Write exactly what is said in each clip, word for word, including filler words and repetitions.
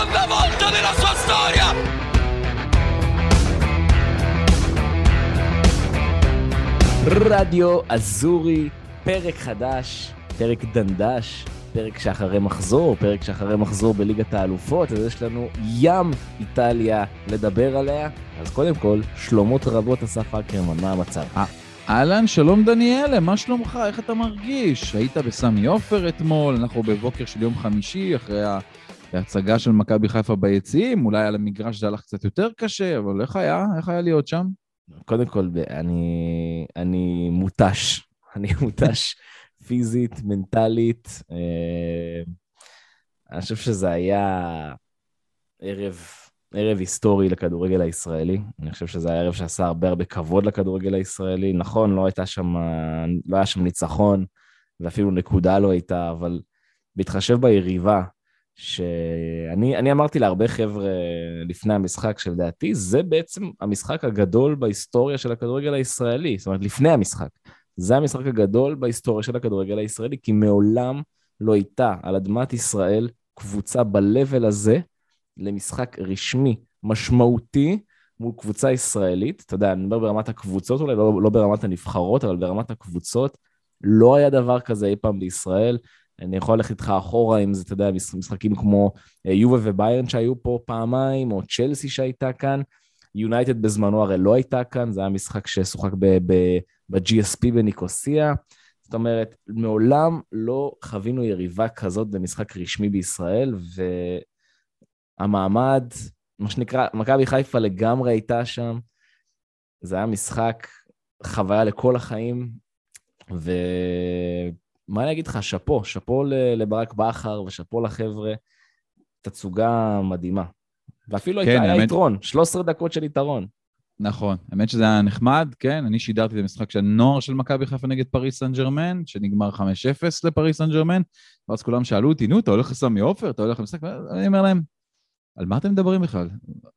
seconda volta nella sua storia. רדיו אזורי, פרק חדש, פרק דנדש, פרק שאחרי מחזור, פרק שאחרי מחזור בליגת האלופות, אז יש לנו ים איטליה לדבר עליה. אז קודם כל, שלומות רבות אסף אקרמן, מה המצב? אהלן, שלום דניאלה, מה שלומך? איך אתה מרגיש? היית בסמי עופר אתמול, אנחנו בבוקר של יום חמישי, אחרי ההצגה של מכבי חיפה ביציעים, אולי על המגרש זה הלך קצת יותר קשה, אבל איך היה? איך היה להיות שם? קודם כל, אני, אני מוטש, אני מוטש פיזית, מנטלית, אני חושב שזה היה ערב, ערב היסטורי לכדורגל הישראלי, אני חושב שזה היה ערב שעשה הרבה הרבה כבוד לכדורגל הישראלי, נכון, לא הייתה שם, לא היה שם ניצחון, ואפילו נקודה לא הייתה, אבל בהתחשב ביריבה, שאני אני אמרתי להרבה חבר'ה לפני המשחק של דעתי, זה בעצם המשחק הגדול בהיסטוריה של הכדורגל הישראלי, זאת אומרת לפני המשחק, זה המשחק הגדול בהיסטוריה של הכדורגל הישראלי, כי מעולם לא הייתה על אדמת ישראל קבוצה בלבל הזה למשחק רשמי משמעותי מול קבוצה ישראלית, אתה יודע, אני מדבר ברמת הקבוצות אולי, לא, לא ברמת הנבחרות, אבל ברמת הקבוצות, לא היה דבר כזה אי פעם בישראל, אני יכול ללכת איתך אחורה, אם זה, אתה יודע, משחקים כמו יובה וביירן שהיו פה פעמיים, או צ'לסי שהייתה כאן, יונייטד בזמנו הרי לא הייתה כאן, זה היה משחק ששוחק ב-ג'י אס פי בניקוסיה, זאת אומרת, מעולם לא חווינו יריבה כזאת במשחק רשמי בישראל, והמעמד, מה שנקרא, מכבי חיפה לגמרי הייתה שם, זה היה משחק, חוויה לכל החיים, ו... מה אני אגיד לך? שפו, שפו לברק בכר ושפו לחבר'ה, תצוגה מדהימה. ואפילו כן, היה האמת... יתרון, שלוש עשרה דקות של יתרון. נכון, האמת שזה היה נחמד, כן, אני שידרתי את המשחק של הנוער של מכבי חיפה נגד פריס סן ז'רמן, שנגמר חמש אפס לפריס סן ז'רמן, ואז כולם שאלו אותי, נו, אתה הולך לסמי עופר, אתה הולך למשחק, ואני אומר להם, על מה אתם מדברים בכלל?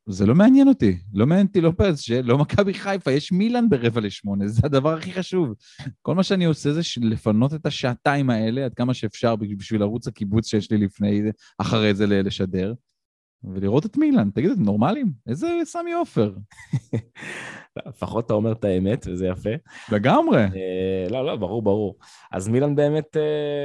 זה לא מעניין אותי, לא מעניין אותי, לא פס, שלא מכבי חיפה, יש מילאן ברבע לשמונה, זה הדבר הכי חשוב. כל מה שאני עושה זה לפנות את השעתיים האלה, עד כמה שאפשר, בשביל ערוץ הקיבוץ שיש לי לפני, אחרי זה לשדר, ולראות את מילאן, תגיד, אתם נורמלים? איזה סמי עופר. לפחות אתה אומר את האמת, וזה יפה. לגמרי. לא, לא, ברור, ברור. אז מילאן באמת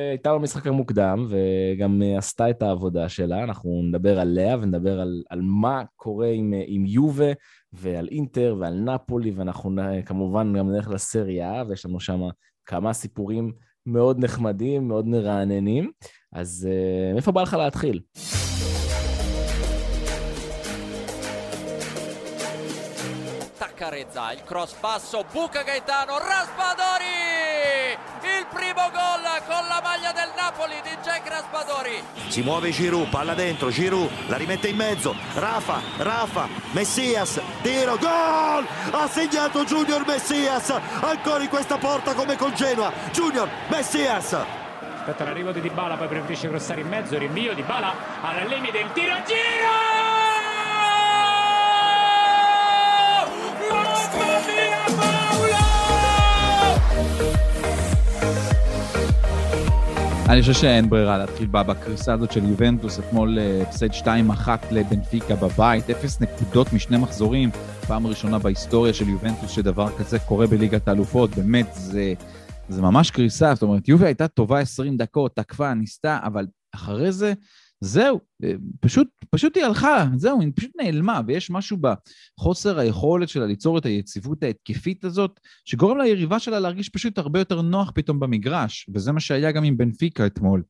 הייתה במשחק המוקדם, וגם עשתה את העבודה שלה, אנחנו נדבר עליה, ונדבר על, על מה קורה עם, עם יובה, ועל אינטר, ועל נפולי, ואנחנו כמובן גם נלך לסריה, ויש לנו שם כמה סיפורים מאוד נחמדים, מאוד מרעננים, אז איפה בא לך להתחיל? Carezza, il cross basso, buca Gaetano, Raspadori! Il primo gol con la maglia del Napoli di Jack Raspadori. Si muove Giroud, palla dentro, Giroud la rimette in mezzo, Rafa, Rafa, Messias, tiro, gol! Ha segnato Junior Messias, ancora in questa porta come con Genoa, Junior Messias. Aspetta l'arrivo di Dybala, poi preferisce crossare in mezzo, rinvio Dybala al limite, il tiro, Giro! אני חושב שאין ברירה להתחיל בה בקריסה הזאת של יובנטוס, אתמול הפסד שתיים אחת לבנפיקה בבית, אפס נקודות משני מחזורים, פעם ראשונה בהיסטוריה של יובנטוס שדבר כזה קורה בליגת האלופות, באמת זה, זה ממש קריסה, זאת אומרת יובה הייתה טובה עשרים דקות, תקפה, ניסתה, אבל אחרי זה, זהו, פשוט, פשוט היא הלכה, זהו, היא פשוט נעלמה, ויש משהו בחוסר היכולת שלה ליצור את היציבות ההתקפית הזאת, שגורם ליריבה שלה להרגיש פשוט הרבה יותר נוח פתאום במגרש, וזה מה שהיה גם עם בנפיקה אתמול.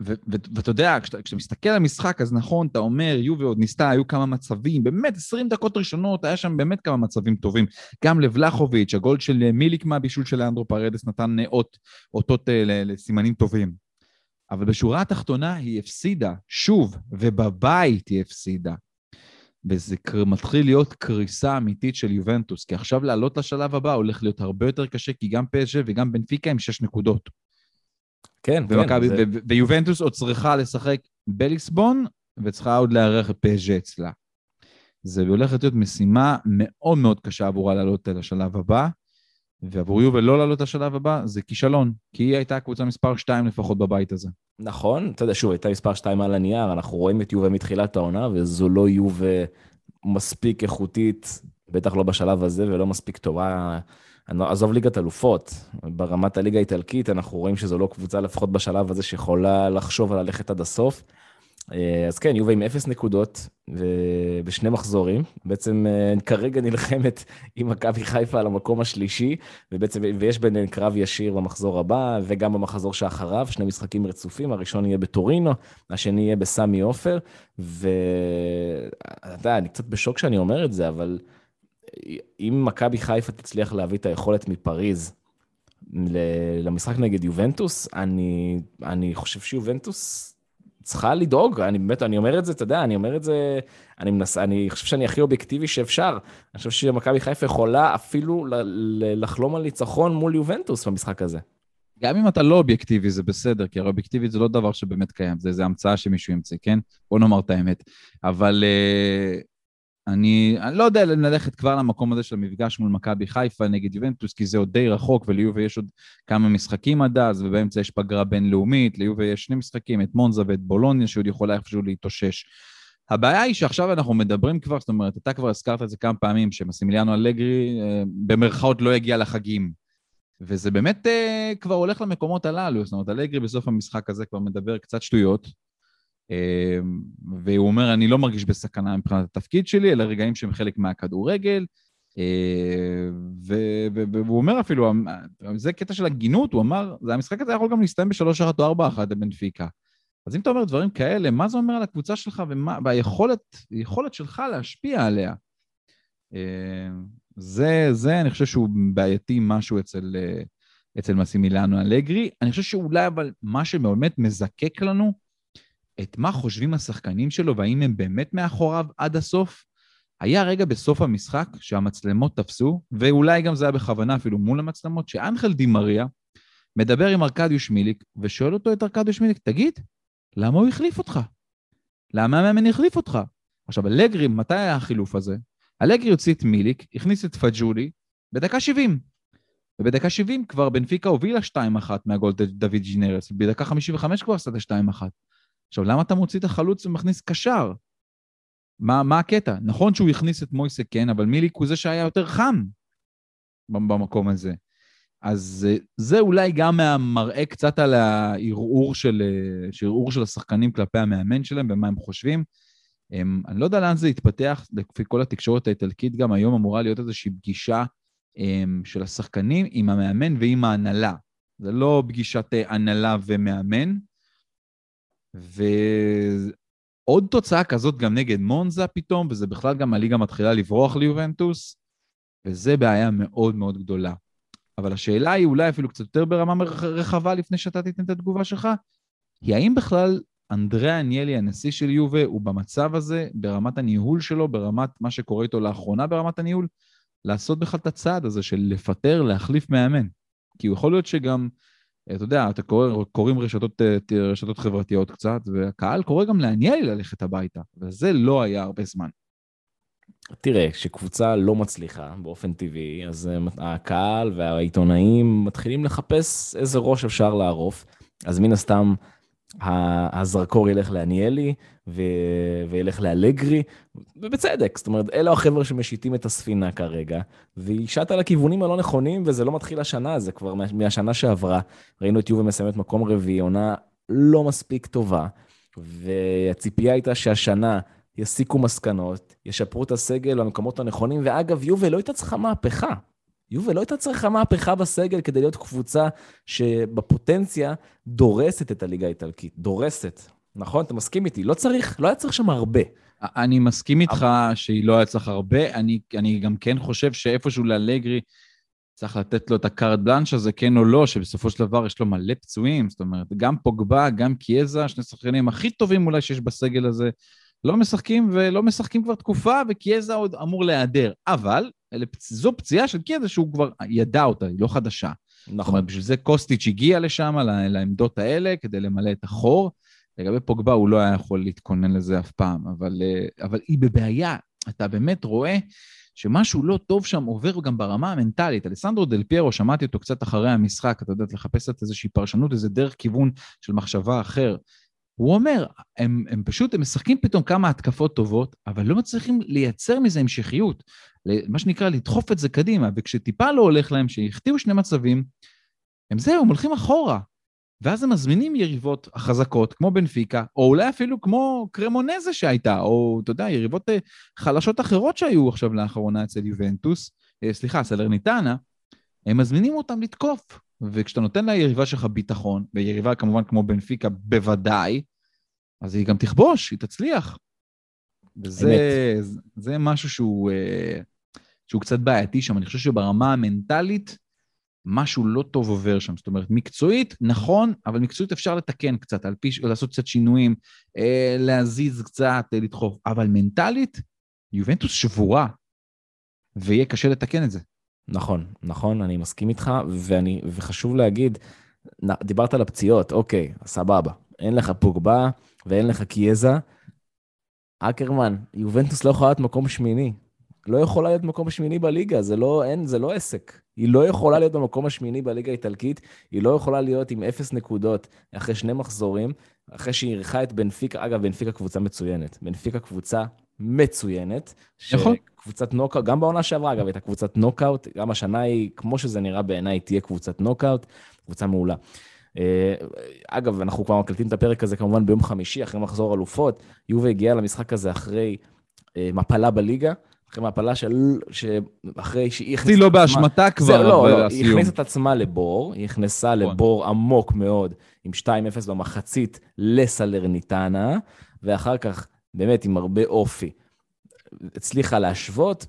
ואתה יודע, כשאתה מסתכל על המשחק, אז נכון, אתה אומר, יובה עוד ניסתה, היו כמה מצבים, באמת עשרים דקות ראשונות, היה שם באמת כמה מצבים טובים, גם לבלחוביץ', הגול של מיליק מהבישול של אנדרו פרדס, נתן אותות לסימנים טובים. אבל בשורה התחתונה היא הפסידה, שוב, ובבית היא הפסידה. וזה מתחיל להיות קריסה אמיתית של יובנטוס, כי עכשיו לעלות לשלב הבא הולך להיות הרבה יותר קשה, כי גם פסג' וגם בנפיקה עם שש נקודות. כן, כן. זה... ו- ויובנטוס עוד צריכה לשחק בליסבון, וצריכה עוד להערך פסג' אצלה. זה הולכת להיות משימה מאוד מאוד קשה עבורה לעלות לשלב הבא, ועבור יובל לא לעלות לשלב הבא, זה כישלון, כי היא הייתה קבוצה מספר שתיים לפחות בבית הזה. נכון, אתה יודע, שוב, הייתה מספר שתיים על הנייר, אנחנו רואים את יובל מתחילת העונה, וזו לא יובל מספיק איכותית, בטח לא בשלב הזה, ולא מספיק טובה, עזוב ליגת אלופות, ברמת הליגה האיטלקית, אנחנו רואים שזו לא קבוצה לפחות בשלב הזה, שיכולה לחשוב על ללכת עד הסוף, אז כן, יובה עם אפס נקודות ובשני מחזורים, בעצם כרגע נלחמת עם מכבי חיפה על המקום השלישי, ובעצם, ויש ביניהן קרב ישיר במחזור הבא, וגם במחזור שאחריו, שני משחקים רצופים, הראשון יהיה בטורינו, השני יהיה בסמי עופר, ואתה, אני קצת בשוק שאני אומר את זה, אבל אם מכבי חיפה תצליח להביא את היכולת מפריז, למשחק נגד יובנטוס, אני, אני חושב שיובנטוס, צריכה לדאוג, אני באמת, אני אומר את זה, אתה יודע, אני אומר את זה, אני מנסה, אני חושב שאני הכי אובייקטיבי שאפשר, אני חושב שמכבי חיפה יכולה אפילו לחלום על ניצחון מול יובנטוס במשחק הזה. גם אם אתה לא אובייקטיבי זה בסדר, כי הרי אובייקטיבית זה לא דבר שבאמת קיים, זה איזו המצאה שמישהו ימצא, כן? בוא נאמר את האמת, אבל אני, אני לא יודע ללכת כבר למקום הזה של המפגש מול מכבי חיפה נגד יובנטוס, כי זה עוד די רחוק, וליובה יש עוד כמה משחקים עד אז, ובאמצע יש פגרה בינלאומית, ליובה יש שני משחקים, את מונזה ואת בולוניה, שעוד יכולה איפשהו להתאושש. הבעיה היא שעכשיו אנחנו מדברים כבר, זאת אומרת, אתה כבר הזכרת את זה כמה פעמים, שמסימיליאנו אלגרי במרכאות לא יגיע לחגים. וזה באמת כבר הולך למקומות הללו, זאת אומרת, אלגרי בסוף המשחק הזה כבר מדבר קצת שטויות, והוא אומר, אני לא מרגיש בסכנה מבחינת התפקיד שלי, אלא רגעים שהם חלק מהכדורגל, והוא אומר אפילו, זה קטע של הגינות, הוא אמר, המשחק הזה יכול גם להסתיים בשלוש אחת או ארבע אחת בנפיקה. אז אם אתה אומר דברים כאלה, מה זה אומר על הקבוצה שלך, והיכולת שלך להשפיע עליה? זה, אני חושב שהוא בעייתי משהו אצל מסימיליאנו אלגרי, אני חושב שאולי אבל מה שבאמת מזקק לנו, את מה חושבים השחקנים שלו, והאם הם באמת מאחוריו עד הסוף, היה רגע בסוף המשחק שהמצלמות תפסו, ואולי גם זה היה בכוונה אפילו מול המצלמות, שאנחל דימריה מדבר עם ארקדיוש מיליק, ושואל אותו את ארקדיוש מיליק, תגיד, למה הוא החליף אותך? למה המאמן החליף אותך? עכשיו, אלגרי, מתי היה החילוף הזה? אלגרי הוציא את מיליק, הכניס את פג'ולי, בדקה שבעים. ובדקה שבעים כבר בנפיקה הובילה שתיים אחת מהגול דוד ג'ינרס, בדקה חמישים וחמש כבר עשתה שתיים אחת. עכשיו, למה אתה מוציא את החלוץ ומכניס קשר? מה, מה הקטע? נכון שהוא הכניס את מויסה, כן, אבל מיליק הוא זה שהיה יותר חם במקום הזה. אז זה אולי גם המראה קצת על הערעור של, שערעור של השחקנים כלפי המאמן שלהם, במה הם חושבים. הם, אני לא יודע לאן זה התפתח, לפי כל התקשורת האיטלקית, גם היום אמורה להיות איזושהי פגישה הם, של השחקנים עם המאמן ועם ההנהלה. זה לא פגישת הנהלה ומאמן, ועוד תוצאה כזאת גם נגד מונזה פתאום, וזה בכלל גם הליגה מתחילה לברוח ליובנטוס, וזה בעיה מאוד מאוד גדולה. אבל השאלה היא אולי אפילו קצת יותר ברמה רחבה לפני שאתה תיתן את התגובה שלך, היא האם בכלל אנדריה אניאלי, הנשיא של יובה, הוא במצב הזה, ברמת הניהול שלו, ברמת מה שקורה איתו לאחרונה ברמת הניהול, לעשות בכלל את הצעד הזה של לפטר, להחליף מאמן. כי הוא יכול להיות שגם אתה יודע, אתה קורא, קוראים רשתות, רשתות חברתיות קצת, והקהל קורא גם לעניין ללכת הביתה, וזה לא היה הרבה זמן. תראה, כשקבוצה לא מצליחה באופן טבעי, אז הקהל והעיתונאים מתחילים לחפש איזה ראש אפשר לערוף, אז מן הסתם הזרקור ילך לאניאלי וילך לאלגרי, ובצדק, זאת אומרת, אלו החבר'ה שמשיתים את הספינה כרגע, והיא שטה לכיוונים הלא נכונים, וזה לא מתחיל השנה, זה כבר מהשנה שעברה, ראינו את יובה מסיימת מקום רביעי, עונה לא מספיק טובה, והציפייה הייתה שהשנה יסיקו מסקנות, ישפרו את הסגל במקומות הנכונים, ואגב, יובה לא הייתה צריכה מהפכה, יובה לא הייתה צריכה מהפכה בסגל כדי להיות קבוצה שבפוטנציה דורסת את הליגה האיטלקית, דורסת. נכון? אתה מסכים איתי? לא צריך, לא היה צריך שם הרבה. אני מסכים איתך שהיא לא היה צריך הרבה, אני, אני גם כן חושב שאיפשהו לאלגרי צריך לתת לו את הקארט בלאנש הזה, כן או לא, שבסופו של דבר יש לו מלא פצועים, זאת אומרת, גם פוגבה, גם קיאזה, שני שחקנים הכי טובים אולי שיש בסגל הזה, לא משחקים ולא משחקים כבר תקופה, וקיאזה עוד אמור להיעדר, אבל זו פציעה של קיאזה שהוא כבר ידע אותה, היא לא חדשה. נכון. זאת אומרת, בשביל זה קוסטיץ' הגיע לשם, לעמדות האלה, כדי למלא את החור. לגבי פוגבה הוא לא היה יכול להתכונן לזה אף פעם, אבל, אבל היא בבעיה, אתה באמת רואה שמשהו לא טוב שם עובר גם ברמה המנטלית. אלסנדרו דל פיירו, שמעתי אותו קצת אחרי המשחק, אתה יודעת, לחפש את איזושהי פרשנות, איזה דרך כיוון של מחשבה אחר. הוא אומר, הם, הם פשוט, הם משחקים פתאום כמה התקפות טובות, אבל לא מצליחים לייצר מזה המשכיות, מה שנקרא, לדחוף את זה קדימה, וכשטיפה לא הולך להם, שיחטיאו שני מצבים, הם זהו, הם הולכים אחורה, ואז הם מזמינים יריבות חזקות, כמו בנפיקה, או אולי אפילו כמו קרמונזה שהייתה, או, אתה יודע, יריבות חלשות אחרות שהיו עכשיו לאחרונה אצל יובנטוס, סליחה, סלרניטנה, הם מזמינים אותם לתקוף, וכשאתה נותן לה יריבה שלך ביטחון, ויריבה כמובן כמו בנפיקה בוודאי, אז היא גם תכבוש, היא תצליח. וזה, זה משהו שהוא, שהוא קצת בעייתי שם. אני חושב שברמה המנטלית, משהו לא טוב עובר שם. זאת אומרת, מקצועית, נכון, אבל מקצועית אפשר לתקן קצת, על פי, לעשות קצת שינויים, להזיז קצת, לדחוף. אבל מנטלית, יובנטוס שבורה, ויהיה קשה לתקן את זה. נכון, נכון, אני מסכים איתך, ואני, וחשוב להגיד, דיברת על הפציעות, אוקיי, סבבה, אין לך פוגבה, ואין לך קייזה, אקרמן, יובנטוס לא יכולה להיות מקום שמיני, לא יכולה להיות מקום שמיני בליגה, זה לא, אין, זה לא עסק, היא לא יכולה להיות במקום השמיני בליגה האיטלקית, היא לא יכולה להיות עם אפס נקודות, אחרי שני מחזורים, אחרי שהיא ערכה את בנפיקה, אגב, בנפיקה קבוצה מצוינת, בנפיקה קבוצה מצוינת, שקבוצת נוקאוט, גם בעונה שעברה, אגב, הייתה קבוצת נוקאוט, גם השנה היא, כמו שזה נראה בעיניי, תהיה קבוצת נוקאוט, קבוצה מעולה. אגב, אנחנו כבר מקלטים את הפרק הזה, כמובן ביום חמישי, אחרי מחזור אלופות, יובה הגיעה למשחק הזה אחרי מפלה בליגה, אחרי מפלה של... אחרי שהיא הכנסה... היא לא באשמתה כבר. לא, היא הכנסה את עצמה לבור, היא הכנסה לבור עמוק מאוד, עם שתיים אפס במחצית לסלרניטנה, ואחר כך באמת עם הרבה אופי. הצליחה להשוות,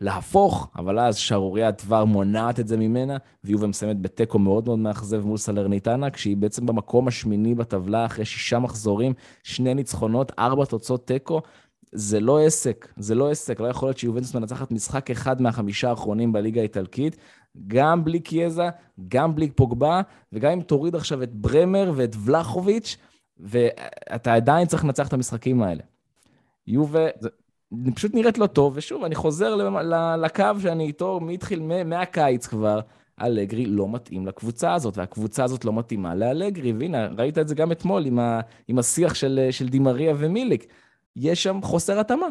להפוך, אבל אז שערוריית דבר מונעת את זה ממנה, ויובה מסיימת בטקו מאוד מאוד מאכזב מול סלרניטנה, כשהיא בעצם במקום השמיני בטבלה, אחרי שישה מחזורים, שני ניצחונות, ארבע תוצאות טקו, זה לא עסק, זה לא עסק, לא יכול להיות שיובנטוס מנצחת משחק אחד מהחמישה האחרונים בליגה האיטלקית, גם בלי קייזה, גם בלי פוגבה, וגם אם תוריד עכשיו את ברמר ואת ולחוביץ', ואתה עדיין צריך לנצח את המשחקים האלה. יובה, אני פשוט נראית לא טוב, ושוב, אני חוזר לקו שאני איתו, מתחיל מהקיץ כבר, אלגרי לא מתאים לקבוצה הזאת, והקבוצה הזאת לא מתאימה לאלגרי, והנה, ראית את זה גם אתמול עם השיח של דימריה ומיליק, יש שם חוסר התאמה.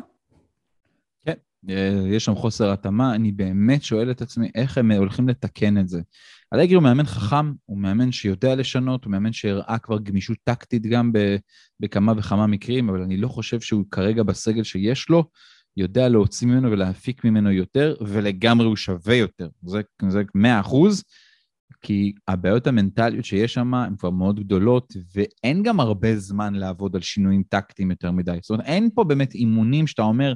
כן, יש שם חוסר התאמה, אני באמת שואל את עצמי, איך הם הולכים לתקן את זה? אלגרי הוא מאמן חכם, הוא מאמן שיודע לשנות, הוא מאמן שהראה כבר גמישות טקטית גם בכמה וכמה מקרים, אבל אני לא חושב שהוא כרגע בסגל שיש לו, יודע להוציא ממנו ולהפיק ממנו יותר, ולגמרי הוא שווה יותר, זה, זה מאה אחוז, כי הבעיות המנטליות שיש שם הן כבר מאוד גדולות, ואין גם הרבה זמן לעבוד על שינויים טקטיים יותר מדי. זאת אומרת, אין פה באמת אימונים שאתה אומר,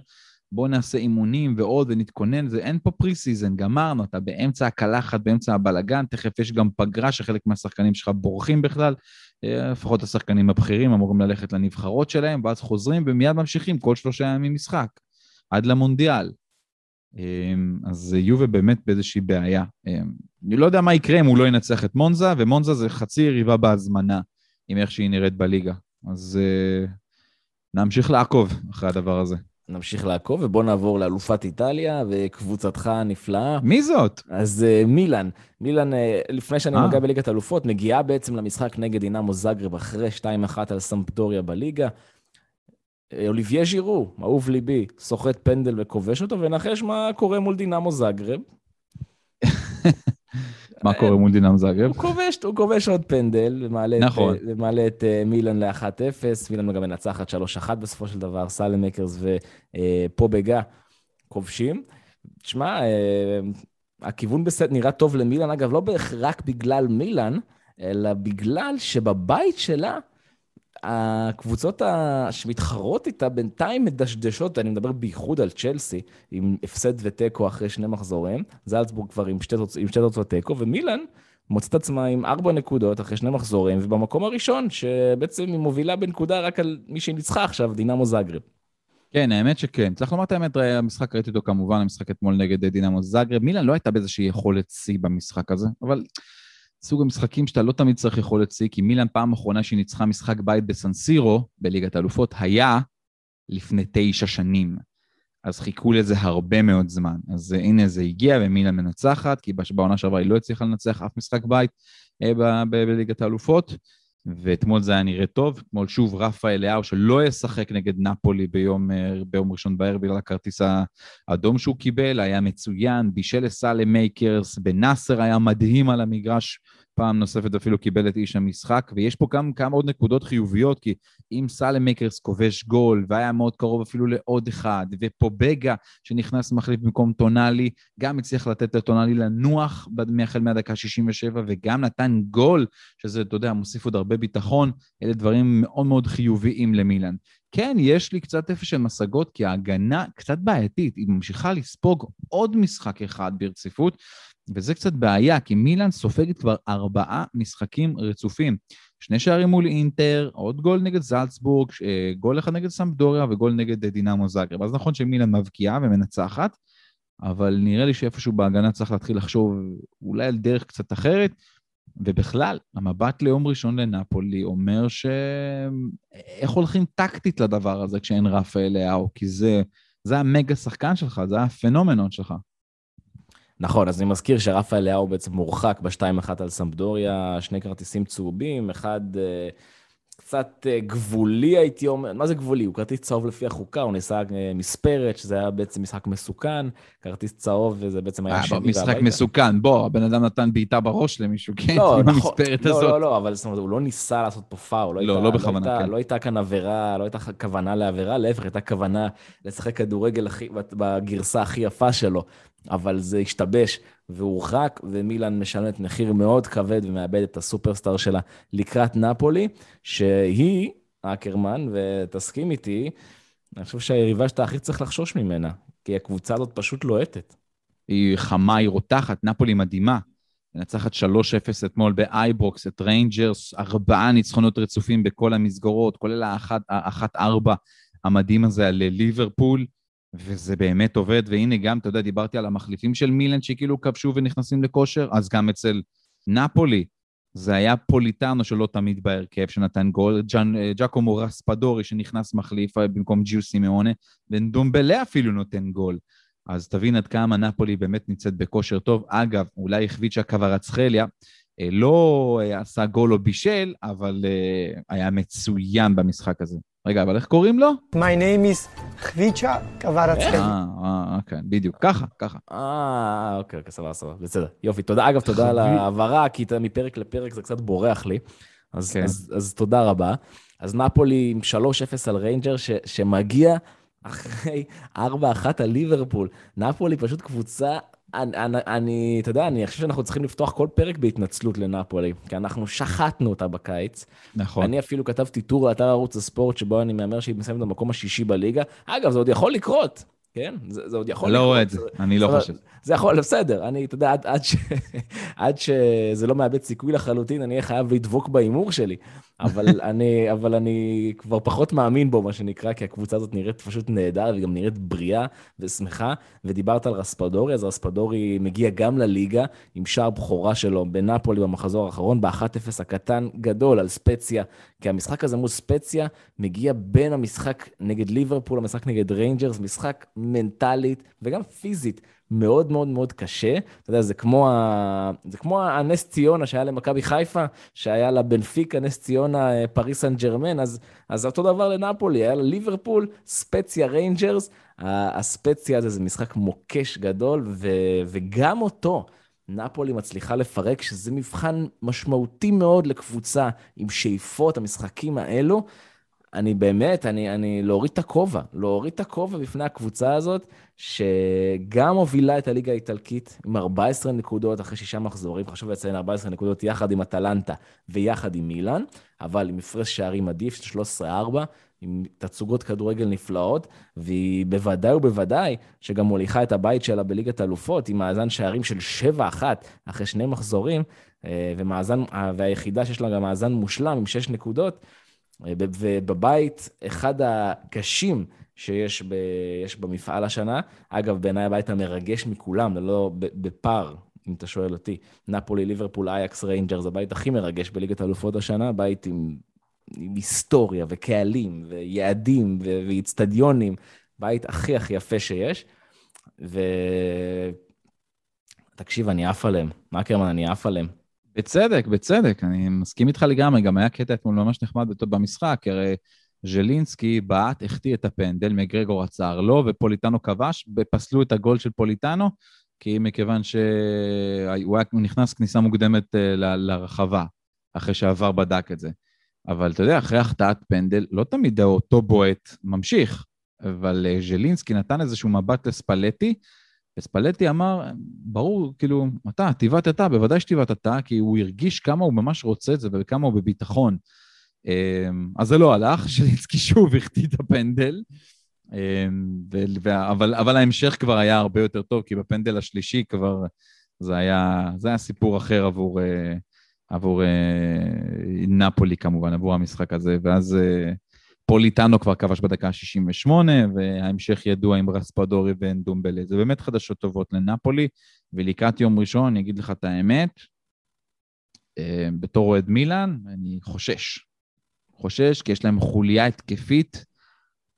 בוא נעשה אימונים ועוד ונתכונן, זה אין פה פרי-סיזן, גמרנו, אתה באמצע הקלחת, באמצע הבלגן, תכף יש גם פגרה שחלק מהשחקנים שלך בורחים בכלל, לפחות השחקנים הבכירים אמורים ללכת לנבחרות שלהם, ואז חוזרים ומיד ממשיכים כל שלושה ימים משחק, עד למונדיאל. אז יובה באמת באיזושהי בעיה. אני לא יודע מה יקרה אם הוא לא ינצח את מונזה, ומונזה זה חצי יריבה בהזמנה, עם איך שהיא נראית בליגה. אז נמשיך לעקוב אחרי הדבר הזה. נמשיך לעקוב, ובוא נעבור לאלופת איטליה, וקבוצתך נפלאה. מי זאת? אז מילאן. מילאן, לפני שאני מגיע בליגת אלופות, מגיעה בעצם למשחק נגד דינמו זאגרב, אחרי שתיים אחת על סמפדוריה בליגה. אוליביה ז'ירו, אהוב ליבי, סוחט פנדל וכובש אותו, ונחש מה קורה מול דינמו זאגרב. מה קורה מול דינמו זאגרב? הוא כובש, הוא כובש עוד פנדל, ומעלה את מילאן ל-אחת אפס, מילאן גם מנצחת שלוש אחת בסופו של דבר, סלמקרס ופובגה כובשים. תשמע, הכיוון בסט נראה טוב למילאן, אגב, לא רק בגלל מילאן, אלא בגלל שבבית שלה, הקבוצות שמתחרות איתה בינתיים מדשדשות, אני מדבר בייחוד על צ'לסי, עם הפסד וטקו אחרי שני מחזורים, זלצבורג כבר עם שתי תוצאות טקו, ומילאן מוצאת עצמה עם ארבע נקודות אחרי שני מחזורים, ובמקום הראשון, שבעצם היא מובילה בנקודה רק על מי שניצחה עכשיו, דינמו זאגרב. כן, האמת שכן. צריך לומר את האמת, המשחק ראיתי אותו כמובן, המשחק אתמול נגד דינמו זאגרב, מילאן לא הייתה באיזושהי יכולת שיא במשחק הזה, אבל... סוג המשחקים שאתה לא תמיד צריך יכולת שיא, כי מילאן פעם אחרונה שהיא ניצחה משחק בית בסנסירו, בליגת האלופות, היה לפני תשע שנים. אז חיכו לזה הרבה מאוד זמן. אז הנה זה הגיע, ומילן מנצחת, כי בעונה שעברה היא לא הצליחה לנצח אף משחק בית בליגת האלופות, ואתמול זה היה נראה טוב. אתמול שוב רפה אליהו, שלא ישחק נגד נפולי ביום, ביום ראשון בערב, בגלל הכרטיס האדום שהוא קיבל, היה מצוין, בישל לסאלה מייקרס, בנאסר היה מדהים על המגרש, פעם נוספת אפילו קיבל את איש המשחק, ויש פה גם כמה עוד נקודות חיוביות, כי אם סאלה מייקרס כובש גול, והיה מאוד קרוב אפילו לעוד אחד, ופובגה שנכנס מחליף במקום טונלי, גם הצליח לתת לטונלי לנוח מהחל מהדקה שישים ושבע, וגם נתן גול, שזה, אתה יודע, מוסיף עוד הרבה ביטחון, אלה דברים מאוד מאוד חיוביים למילן. כן, יש לי קצת איפה של משגות, כי ההגנה קצת בעייתית, היא ממשיכה לספוג עוד משחק אחד ברציפות, וזה קצת בעיה, כי מילאן סופגת כבר ארבעה משחקים רצופים. שני שערים מול אינטר, עוד גול נגד זלצבורג, גול אחד נגד סמפדוריה וגול נגד דינמו זאגרב. אז נכון שמילאן מבקיעה ומנצחת, אבל נראה לי שאיפשהו בהגנה צריך להתחיל לחשוב אולי על דרך קצת אחרת, ובכלל, המבט ליום ראשון לנאפולי אומר ש... איך הולכים טקטית לדבר הזה כשאין רפאל לאהו, כי זה, זה המגה שחקן שלך, זה הפנומנון שלך. נכון, אז אני מזכיר שרפאל לאהו בעצם מורחק ב-שתיים אחת על סמפדוריה, שני כרטיסים צהובים, אחד אה, קצת אה, גבולי הייתי אומר, מה זה גבולי? הוא כרטיס צהוב לפי החוקה, הוא ניסה אה, מספרת, שזה היה בעצם משחק מסוכן, כרטיס צהוב וזה בעצם היה אה, שני. משחק והביתה. מסוכן, בוא, הבן אדם נתן בעיטה בראש למישהו, כן? לא, נכון, לא, לא, לא, אבל זאת אומרת, הוא לא ניסה לעשות פה פאול, לא, לא, לא, לא בכוונה, לא הייתה, כן. לא הייתה כאן עבירה, לא הייתה כוונה לעבירה, להפך, הייתה כוונה לשחק כדורגל הכי, בגרסה הכי יפה שלו. אבל זה השתבש והורחק, ומילאן משלמת מחיר מאוד כבד ומאבד את הסופרסטאר שלה לקראת נאפולי, שהיא, אקרמן, ותסכים איתי, אני חושב שהיריבה שאתה הכי צריך לחשוש ממנה, כי הקבוצה הזאת פשוט לוהטת. היא חמה, היא רותחת, נאפולי מדהימה, נצחת שלוש אפס אתמול באייברוקס, את ריינג'רס, ארבעה ניצחונות רצופים בכל המסגרות, כולל האחת ארבע המדהים הזה על ליברפול, וזה באמת עובד, והנה גם, אתה יודע, דיברתי על המחליפים של מילן, שכאילו כבשו ונכנסים לכושר, אז גם אצל נאפולי, זה היה פוליטאנו שלא תמיד בהרכב, שנתן גול, ג'קומו רספדורי, שנכנס מחליף במקום ג'יו סימאונה, ונדומבלה אפילו נותן גול, אז תבין עד כמה נאפולי באמת נמצאת בכושר טוב, אגב, אולי החביץ'ה קוורצחליה, לא עשה גול או בישל, אבל היה מצוין במשחק הזה. רגע, אבל איך קוראים לו? My name is חביצ'ה קוורצחליה. אה, אה, כן, בדיוק, ככה, ככה. אה, אוקיי, סבבה, סבבה, בסדר, יופי, תודה, אגב, תודה על העברה, כי מפרק לפרק זה קצת בורח לי, אז תודה רבה. אז נאפולי עם שלוש אפס על ריינג'ר שמגיע אחרי ארבע אחת על ליברפול. נאפולי פשוט קבוצה... אני, אני, אתה יודע, אני חושב שאנחנו צריכים לפתוח כל פרק בהתנצלות לנאפולי, כי אנחנו שחטנו אותה בקיץ. נכון. אני אפילו כתבתי טור לאתר ערוץ הספורט, שבו אני מאמר שהיא מסיימת במקום השישי בליגה. אגב, זה עוד יכול לקרות, כן? זה, זה עוד יכול לקרות. לא רואה את זה, אני לא חושב. זה יכול, בסדר, אני, אתה יודע, עד, עד ש, עד שזה לא מאבד סיכוי לחלוטין, אני חייב לדבוק באימור שלי. אבל אני, אבל אני כבר פחות מאמין בו, מה שנקרא, כי הקבוצה הזאת נראית פשוט נהדר, וגם נראית בריאה ושמחה, ודיברת על רספדורי, אז רספדורי מגיע גם לליגה, עם שער בכורה שלו בנאפולי במחזור האחרון, ב-אחת אפס הקטן גדול על ספציה, כי המשחק הזה מול ספציה, מגיע בין המשחק נגד ליברפול, המשחק נגד ריינג'רס, משחק מנטלית וגם פיזית, מאוד מאוד מאוד קשה, אתה יודע, זה כמו, ה... זה כמו הנס ציונה שהיה למכבי חיפה, שהיה לבנפיקה, נס ציונה, פריס סן ג'רמן, אז, אז אותו דבר לנאפולי, היה לליברפול, ספציה ריינג'רס, הספציה הזה זה משחק מוקש גדול, ו... וגם אותו נאפולי מצליחה לפרק, שזה מבחן משמעותי מאוד לקבוצה עם שאיפות המשחקים האלו, אני באמת, אני, אני להוריד את הכובע, להוריד את הכובע בפני הקבוצה הזאת, שגם הובילה את הליגה האיטלקית עם ארבע עשרה נקודות אחרי שישה מחזורים, חשוב לציין ארבע עשרה נקודות יחד עם אטלנטה ויחד עם מילאן, אבל עם הפרש שערים עדיף של שלוש עשרה ארבע, עם תצוגות כדורגל נפלאות, והיא בוודאי ובוודאי שגם מוליכה את הבית שלה בליגת אלופות, עם מאזן שערים של שבע אחת אחרי שני מחזורים, ומאזן, והיחידה שיש לה גם מאזן מושלם עם שש נקודות, ובבית אחד הקשים שיש ב... יש במפעל השנה, אגב בעיניי הבית המרגש מכולם, לא בפער אם אתה שואל אותי, נאפולי, ליברפול, אייקס, ריינג'רס, הבית הכי מרגש בליגת האלופות השנה, בית עם, עם היסטוריה וקהלים ויעדים ו... ואצטדיונים בית הכי הכי יפה שיש, ותקשיב, אני אף עליהם, מקרמן, אני אף עליהם. בצדק, בצדק, אני מסכים איתך לגמרי, גם היה קטע אתמול ממש נחמד במשחק, הרי ז'לינסקי בעט, החטיא את הפנדל, מגרגור עצר לו, ופוליטאנו כבש, פסלו את הגול של פוליטאנו, כי מכיוון שהוא נכנס כניסה מוקדמת לרחבה, אחרי שעבר בדק את זה. אבל אתה יודע, אחרי החטאת פנדל, לא תמיד אותו בועט ממשיך, אבל ז'לינסקי נתן איזשהו מבט לספלטי, וספלטי אמר, ברור, כאילו, אתה, תיבת אתה, בוודאי שתיבת אתה, כי הוא הרגיש כמה הוא ממש רוצה את זה, וכמה הוא בביטחון. אז זה לא הלך, ז'לינסקי שוב החטיא את הפנדל, אבל, אבל ההמשך כבר היה הרבה יותר טוב, כי בפנדל השלישי כבר זה היה, זה היה סיפור אחר עבור, עבור נפולי כמובן, עבור המשחק הזה, ואז פוליטאנו כבר כבש בדקה שישים ושמונה, וההמשך ידוע עם רספדורי ונדומבלה. זה באמת חדשות טובות לנפולי, ולקראת יום ראשון, אני אגיד לך את האמת, בתור אוהד מילאן, אני חושש. חושש, כי יש להם חוליה התקפית,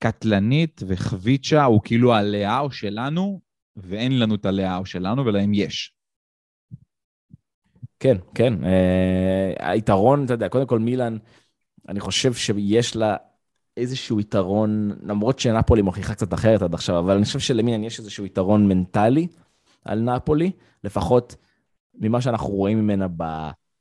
קטלנית וחביצ'ה, הוא כאילו הלאו שלנו, ואין לנו את הלאו שלנו, ולהם יש. כן, כן. היתרון, אתה יודע, קודם כל מילאן, אני חושב שיש לה איזשהו יתרון, למרות שנפולי מוכיחה קצת אחרת עד עכשיו, אבל אני חושב שלמילאן יש איזשהו יתרון מנטלי על נפולי, לפחות ממה שאנחנו רואים ממנה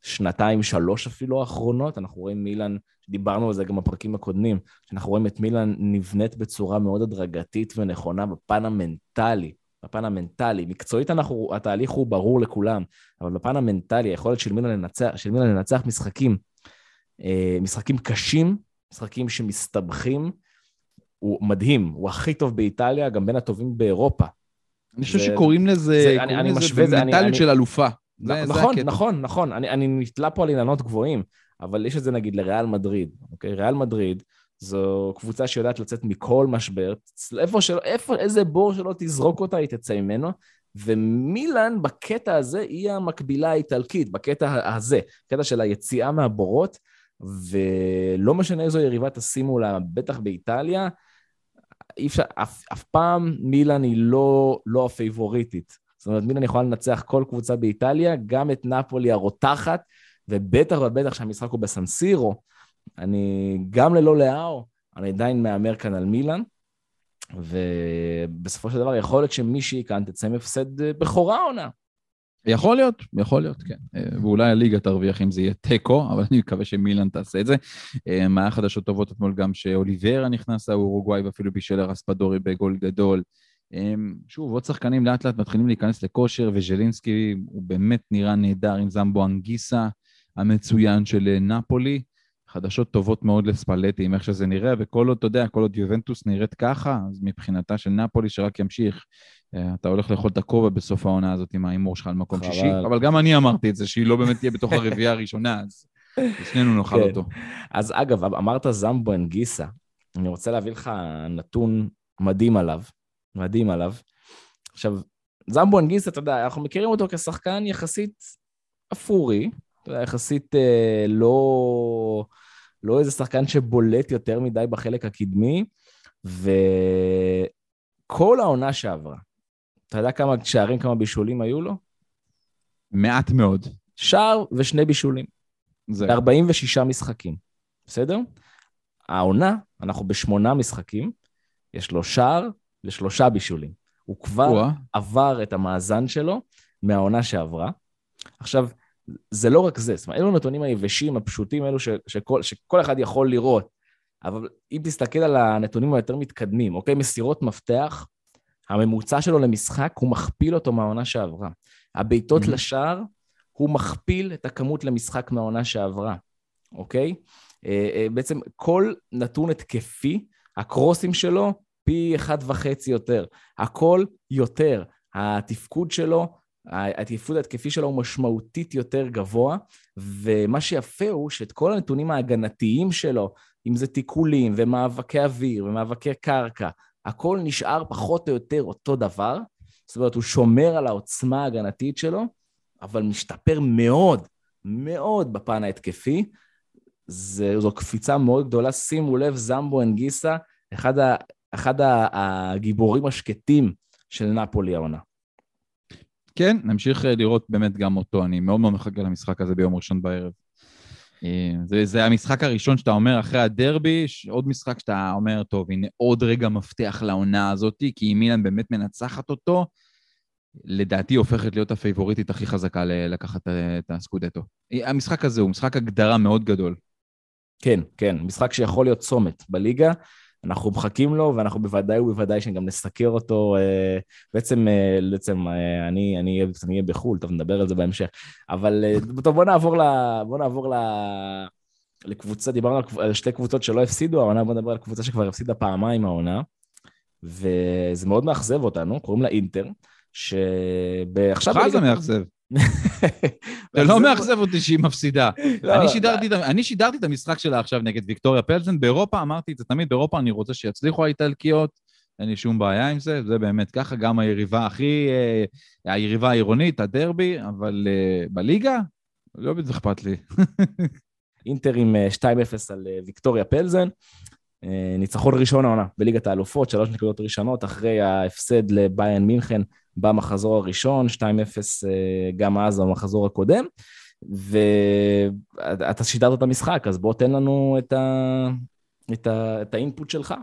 בשנתיים, שלוש אפילו האחרונות, אנחנו רואים מילאן, דיברנו על זה גם בפרקים הקודמים, שאנחנו רואים את מילאן נבנית בצורה מאוד הדרגתית ונכונה בפן המנטלי, בפן המנטלי, מקצועית אנחנו, התהליך הוא ברור לכולם, אבל בפן המנטלי, היכולת של מילאן לנצח, של מילאן לנצח משחקים, משחקים קשים, משחקים שמסתבכים, הוא מדהים, הוא הכי טוב באיטליה, גם בין הטובים באירופה. אני חושב שקוראים לזה, קוראים לזה במנטליות של אלופה. נכון, נכון, נכון, אני נתלה פה על עיננות גבוהים, אבל יש את זה נגיד לריאל מדריד, אוקיי? ריאל מדריד זו קבוצה שיודעת לצאת מכל משבר, איזה בור שלא תזרוק אותה, היא תצא ממנו, ומילאן בקטע הזה היא המקבילה האיטלקית, בקטע הזה, קטע של היציאה מהבורות, ולא משנה איזו יריבה תשימו לה, בטח באיטליה, אפשר, אף, אף פעם מילאן היא לא, לא הפייבוריטית. זאת אומרת, מילאן יכולה לנצח כל קבוצה באיטליה, גם את נפולי הרותחת, ובטח ובטח שהמשחק הוא בסנסירו. אני גם ללא לאו, אני עדיין מאמר כאן על מילאן, ובסופו של דבר יכול להיות שמישהי כאן תצא מפסד בכורה עונה. יכול להיות, יכול להיות, כן. ואולי הליגה תרוויח אם זה יהיה טקו, אבל אני מקווה שמילאן תעשה את זה. מה חדשות טובות אתמול גם שאוליברה נכנס, האורוגוואי ואפילו בישל רספדורי בגול גדול. שוב, עוד שחקנים לאט לאט מתחילים להיכנס לכושר, וז'לינסקי הוא באמת נראה נהדר עם זמבו אנגיסה, המצוין של נפולי. חדשות טובות מאוד לספלטי, עם איך שזה נראה, וכל עוד, אתה יודע, כל עוד יובנטוס נראית ככה, אז מבחינתה של נפולי שרק ימשיך, אתה הולך לאכול את הכובע בסוף העונה הזאת עם האימור שלך על מקום שישי, אבל גם אני אמרתי את זה, שהיא לא באמת תהיה בתוך הרביעה הראשונה, אז שנינו נאכל אותו. אז אגב, אמרת זמבו אנגיסה, אני רוצה להביא לך נתון מדהים עליו, מדהים עליו. עכשיו, זמבו אנגיסה, אתה יודע, אנחנו מכירים אותו כשחקן יחסית אפורי, יחסית לא, לא איזה שחקן שבולט יותר מדי בחלק הקדמי, וכל העונה שעברה, אתה יודע כמה שערים, כמה בישולים היו לו? מעט מאוד. שער ושני בישולים. זה ארבעים ושש משחקים, בסדר? העונה, אנחנו בשמונה משחקים, יש לו שער לשלושה בישולים. הוא כבר ווא. עבר את המאזן שלו מהעונה שעברה. עכשיו, זה לא רק זה, זאת אומרת, אלו נתונים היבשים, הפשוטים, אלו ש, שכל, שכל אחד יכול לראות, אבל אם תסתכל על הנתונים היותר מתקדמים, אוקיי, מסירות מפתח, הממוצע שלו למשחק, הוא מכפיל אותו מהעונה שעברה. הביתות mm-hmm. לשער, הוא מכפיל את הכמות למשחק מהעונה שעברה, אוקיי? אה, אה, בעצם כל נתון התקפי, הקרוסים שלו, פי אחד וחצי יותר, הכל יותר, התפקוד שלו, התפקוד התקפי שלו הוא משמעותית יותר גבוה, ומה שיפה הוא שאת כל הנתונים ההגנתיים שלו, אם זה תיקולים ומאבקי אוויר ומאבקי קרקע, הכל נשאר פחות או יותר אותו דבר, זאת אומרת הוא שומר על העוצמה ההגנתית שלו, אבל משתפר מאוד, מאוד בפן ההתקפי, זו, זו קפיצה מאוד גדולה, שימו לב, זמבו אנגיסה, אחד אחד הגיבורים השקטים של נאפולי העונה. כן, נמשיך לראות באמת גם אותו, אני מאוד מאוד מחכה למשחק הזה ביום ראשון בערב. זה, זה המשחק הראשון שאתה אומר אחרי הדרבי, עוד משחק שאתה אומר, טוב, הנה עוד רגע מפתח לעונה הזאת, כי אם מילן באמת מנצחת אותו, לדעתי הופכת להיות הפייבוריטית הכי חזקה לקחת את הסקודטו. המשחק הזה הוא משחק הגדרה מאוד גדול. כן, כן, משחק שיכול להיות צומת בליגה, אנחנו מחכים לו, ואנחנו בוודאי ובוודאי שגם נסקר אותו, בעצם, בעצם, אני, אני, אני אהיה בחול, טוב, נדבר על זה בהמשך, אבל טוב, בוא נעבור ל, בוא נעבור ל, לקבוצה, דיברנו על שתי קבוצות שלא הפסידו, העונה, בוא נדבר על קבוצה שכבר הפסידה פעמיים העונה, וזה מאוד מאכזב אותנו, קוראים לה אינטר, שבעכשיו... חזה מאכזב. זה לא מאכזב אותי שהיא מפסידה. אני שידרתי את המשחק שלה עכשיו נגד ויקטוריה פלזן, באירופה אמרתי את זה תמיד, באירופה אני רוצה שיצליחו האיטלקיות, אין לי שום בעיה עם זה, זה באמת ככה, גם היריבה הכי, היריבה העירונית, הדרבי, אבל בליגה, לא בדיוק אכפת לי. אינטר עם שתיים אפס על ויקטוריה פלזן, ניצחון ראשון העונה בליגת האלופות, שלוש נקודות ראשונות, אחרי ההפסד לביירן מינכן, במחזור הראשון, שתיים אפס גם אז במחזור הקודם, ואתה שידרת את המשחק, אז בוא תן לנו את, ה... את, ה... את האינפוט שלך.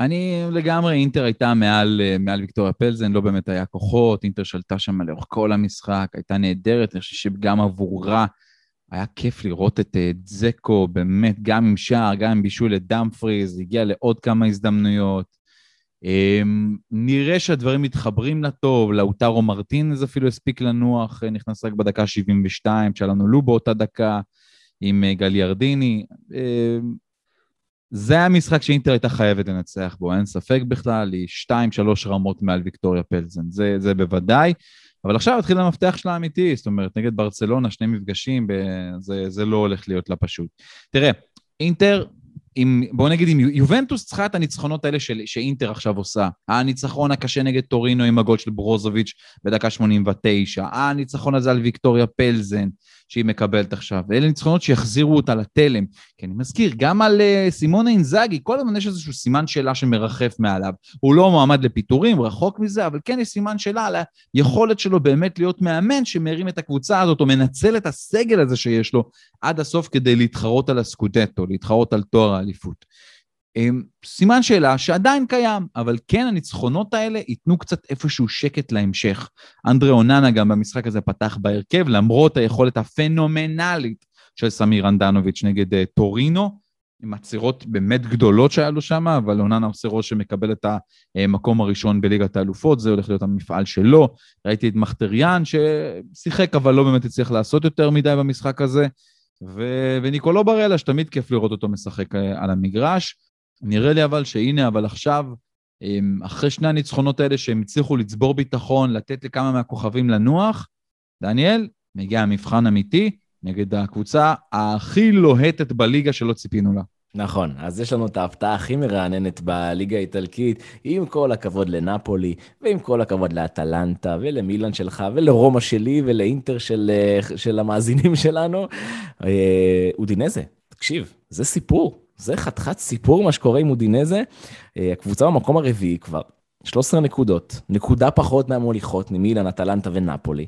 אני לגמרי, אינטר הייתה מעל, מעל ויקטוריה פלזן, לא באמת היה כוחות, אינטר שלטה שם לאורך כל המשחק, הייתה נהדרת, אני חושב שגם עבורה, היה כיף לראות את זקו, באמת גם עם שער, גם עם בישול לדמפריז, הגיע לעוד כמה הזדמנויות, נראה שהדברים מתחברים לטוב, לאוטרו מרטינז אפילו הספיק לנוח, נכנס רק בדקה שבעים ושתיים, שלנו לו באותה דקה עם גליארדיני, זה היה משחק שאינטר הייתה חייבת לנצח בו, אין ספק בכלל, היא שתיים שלוש רמות מעל ויקטוריה פלזן, זה, זה בוודאי, אבל עכשיו התחיל המפתח שלה האמיתי, זאת אומרת נגד ברצלונה, שני מפגשים, זה, זה לא הולך להיות לה פשוט. תראה, אינטר, עם, בוא נגיד, עם יובנטוס צריכה את הניצחונות האלה של, שאינטר עכשיו עושה. הניצחון הקשה נגד טורינו עם הגול של ברוזוביץ' בדקה שמונים ותשע. הניצחון הזה על ויקטוריה פלזן שהיא מקבלת עכשיו. ואלה ניצחונות שיחזירו אותה לתלם. כי אני מזכיר, גם על uh, סימונה אינזאגי, כל הזמן יש איזשהו סימן שאלה שמרחף מעליו. הוא לא מועמד לפיטורים, רחוק מזה, אבל כן יש סימן שאלה על היכולת שלו באמת להיות מאמן שמרים את הקבוצה הזאת, או מנצל את הסגל הזה שיש לו עד הסוף כדי להתחרות על הסקודטו, להתחרות על תואר האליפות. סימן שאלה שעדיין קיים, אבל כן הניצחונות האלה ייתנו קצת איפשהו שקט להמשך. אנדרי אוננה גם במשחק הזה פתח בהרכב, למרות היכולת הפנומנלית של סמיר אנדנוביץ' נגד טורינו, עם עצירות באמת גדולות שהיה לו שם, אבל אוננה עושה ראש שמקבל את המקום הראשון בליגת האלופות, זה הולך להיות המפעל שלו. ראיתי את מחטריאן ששיחק, אבל לא באמת הצליח לעשות יותר מדי במשחק הזה, ו... וניקולו ברלה שתמיד כיף לראות אותו משחק על המגרש. נראה לי אבל שהנה, אבל עכשיו, אחרי שני הניצחונות האלה שהם הצליחו לצבור ביטחון, לתת לכמה מהכוכבים לנוח, דניאל, מגיע המבחן אמיתי נגד הקבוצה הכי לוהטת בליגה שלא ציפינו לה. נכון, אז יש לנו את ההפתעה הכי מרעננת בליגה האיטלקית, עם כל הכבוד לנאפולי, ועם כל הכבוד לאטלנטה, ולמילן שלך, ולרומא שלי, ולאינטר של, של המאזינים שלנו. אודינזה, תקשיב, זה סיפור. זה חתיכת סיפור מה שקורה עם אודינזה, הקבוצה במקום הרביעי כבר, שלוש עשרה נקודות, נקודה פחות מהמוליכות, מילאן, אטלנטה ונאפולי.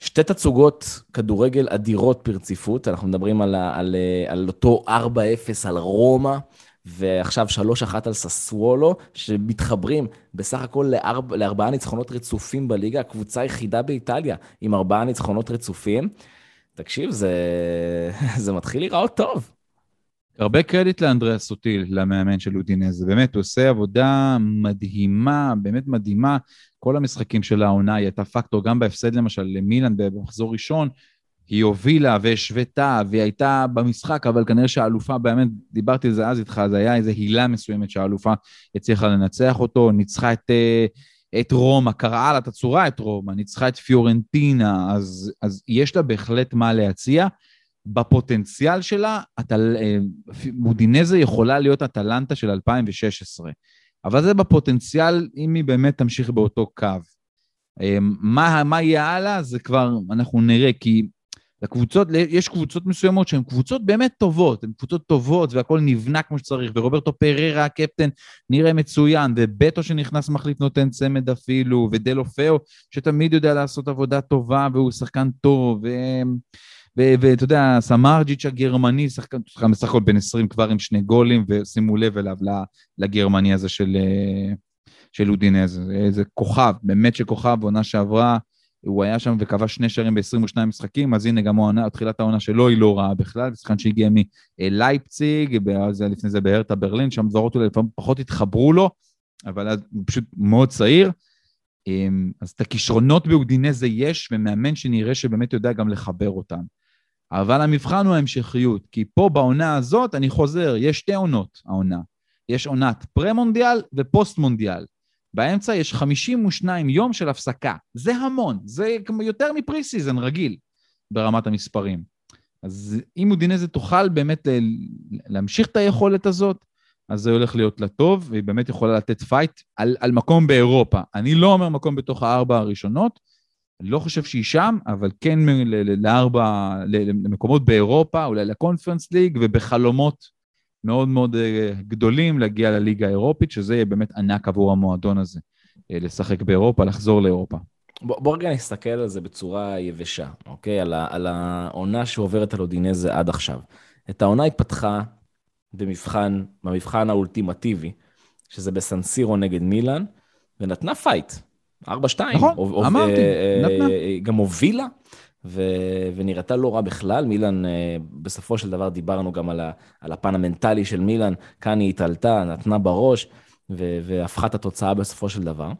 שתי תצוגות כדורגל אדירות ברציפות, אנחנו מדברים על, על, על אותו ארבע אפס על רומא, ועכשיו שלוש אחת על ססוולו, שמתחברים בסך הכל לארבע, לארבעה ניצחונות רצופים בליגה, הקבוצה היחידה באיטליה עם ארבעה ניצחונות רצופים, תקשיב, זה, זה מתחיל להיראות טוב. הרבה קרדיט לאנדריה סוטיל, למאמן של אודינזה, באמת הוא עושה עבודה מדהימה, באמת מדהימה, כל המשחקים של העונה, היא הייתה פקטור גם בהפסד למשל למילן במחזור ראשון, היא הובילה והשוותה, והיא הייתה במשחק, אבל כנראה שהאלופה, באמת דיברתי על זה אז איתך, אז היה איזו הילה מסוימת שהאלופה הצליחה לנצח אותו, ניצחה את, את רומא, קראה לה את הצורה את רומא, ניצחה את פיורנטינה, אז, אז יש לה בהחלט מה להציע, בפוטנציאל שלה, אודינזה יכולה להיות אטלנטה של אלפיים ושש עשרה, אבל זה בפוטנציאל, אם היא באמת תמשיך באותו קו. מה, מה יהיה הלאה, זה כבר אנחנו נראה, כי לקבוצות, יש קבוצות מסוימות שהן קבוצות באמת טובות, הן קבוצות טובות והכל נבנה כמו שצריך, ורוברטו פררה הקפטן נראה מצוין, ובטו שנכנס מחליף נותן צמד אפילו, ודלו פאו שתמיד יודע לעשות עבודה טובה והוא שחקן טוב, ואתה יודע, סמרג'יץ' הגרמני, שחקן בסך הכל בין עשרים כבר עם שני גולים, ושימו לב אליו לגרמני הזה של של אודינז, זה כוכב, באמת שכוכב, בעונה שעברה, הוא היה שם וקבע שני שערים ב-עשרים ושניים משחקים, אז הנה גם התחילת העונה שלו היא לא רעה בכלל, ושחקן שהגיע מלייפציג, לפני זה בהרטה ברלין, שם דברות אולי לפעמים פחות התחברו לו, אבל הוא פשוט מאוד צעיר, אז את הכישרונות באודינז יש, ומאמן שנראה שבאמת יודע גם לחבר אותם, אבל המבחן הוא ההמשכיות, כי פה בעונה הזאת, אני חוזר, יש שתי עונות העונה, יש עונת פרמונדיאל ופוסט-מונדיאל. באמצע יש חמישים ושניים יום של הפסקה. זה המון, זה יותר מפרי-סיזן רגיל ברמת המספרים. אז אם אודינזה תוכל באמת להמשיך את היכולת הזאת, אז זה הולך להיות לטוב, והיא באמת יכולה לתת פייט על, על מקום באירופה. אני לא אומר מקום בתוך הארבע הראשונות, לא חושב שהיא שם, אבל כן לארבע, למקומות באירופה, אולי לקונפרנס ליג, ובחלומות מאוד מאוד גדולים להגיע לליגה האירופית, שזה יהיה באמת ענק עבור המועדון הזה, לשחק באירופה, לחזור לאירופה. בואו רגע נסתכל על זה בצורה יבשה, אוקיי? על, על העונה שעוברת על אודינזה עד עכשיו. את העונה התפתחה במבחן, במבחן האולטימטיבי, שזה בסנסירו נגד מילאן, ונתנה פייט, ארבע שתיים. נכון, או, אמרתי, או, נתנה. גם הובילה. ונראתה לא רע בכלל, מילאן, בסופו של דבר דיברנו גם על הפן המנטלי של מילאן, כאן היא התעלתה, נתנה בראש, והפכה את התוצאה בסופו של דבר.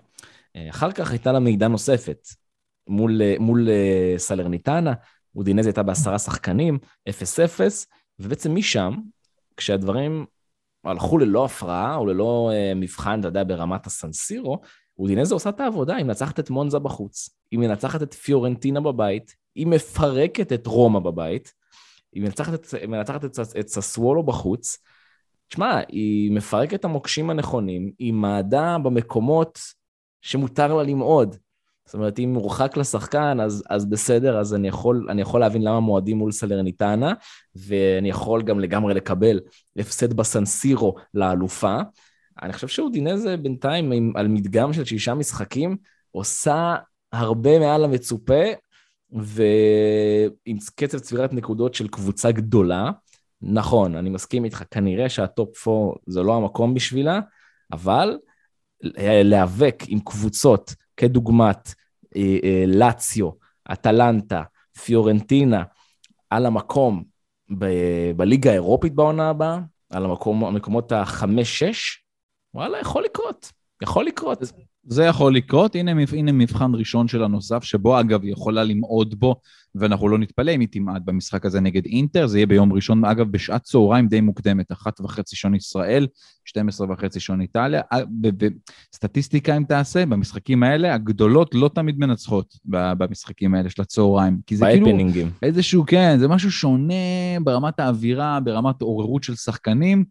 אחר כך הייתה לה מידע נוספת, מול סלרניטנה, אודינזה הייתה בעשרה שחקנים, אפס אפס, ובעצם משם, כשהדברים הלכו ללא הפרעה, או ללא מבחן, אתה יודע, ברמת הסנסירו, אודינזה עושה את העבודה, היא מנצחת את מונזה בחוץ, היא מנצחת את פיורנטינה בבית, היא מפרקת את רומא בבית, היא מנצחת את, מנצחת את, את ססוולו בחוץ, תשמע, היא מפרקת את המוקשים הנכונים, היא מעדה במקומות שמותר לה למעוד, זאת אומרת, אם מורחק לשחקן, אז, אז בסדר, אז אני יכול, אני יכול להבין למה מועדים מול סלרניטנה, ואני יכול גם לגמרי לקבל הפסד בסנסירו לאלופה, אני חושב שאודינזה בינתיים, על מדגם של שישה משחקים, עושה הרבה מעל המצופה, ועם קצב צבירת נקודות של קבוצה גדולה, נכון, אני מסכים איתך, כנראה שהטופ ארבע זה לא המקום בשבילה, אבל להיאבק עם קבוצות כדוגמת לציו, אטלנטה, פיורנטינה, על המקום ב- בליגה האירופית בעונה הבאה, על המקום, המקומות החמש שש, וואלה, יכול לקרות, יכול לקרות. זה יכול לקרות, הנה, הנה מבחן ראשון של הנוסף, שבו אגב היא יכולה למעוד בו, ואנחנו לא נתפלא אם היא תמעט במשחק הזה נגד אינטר, זה יהיה ביום ראשון, אגב בשעת צהריים די מוקדמת, אחת וחצי שון ישראל, שתים עשרה וחצי שון איטליה, וסטטיסטיקה אם תעשה, במשחקים האלה, הגדולות לא תמיד מנצחות, במשחקים האלה של הצהריים, כי זה כאילו איזשהו, כן, זה משהו שונה ברמת האווירה, ברמת עוררות של שחקנים,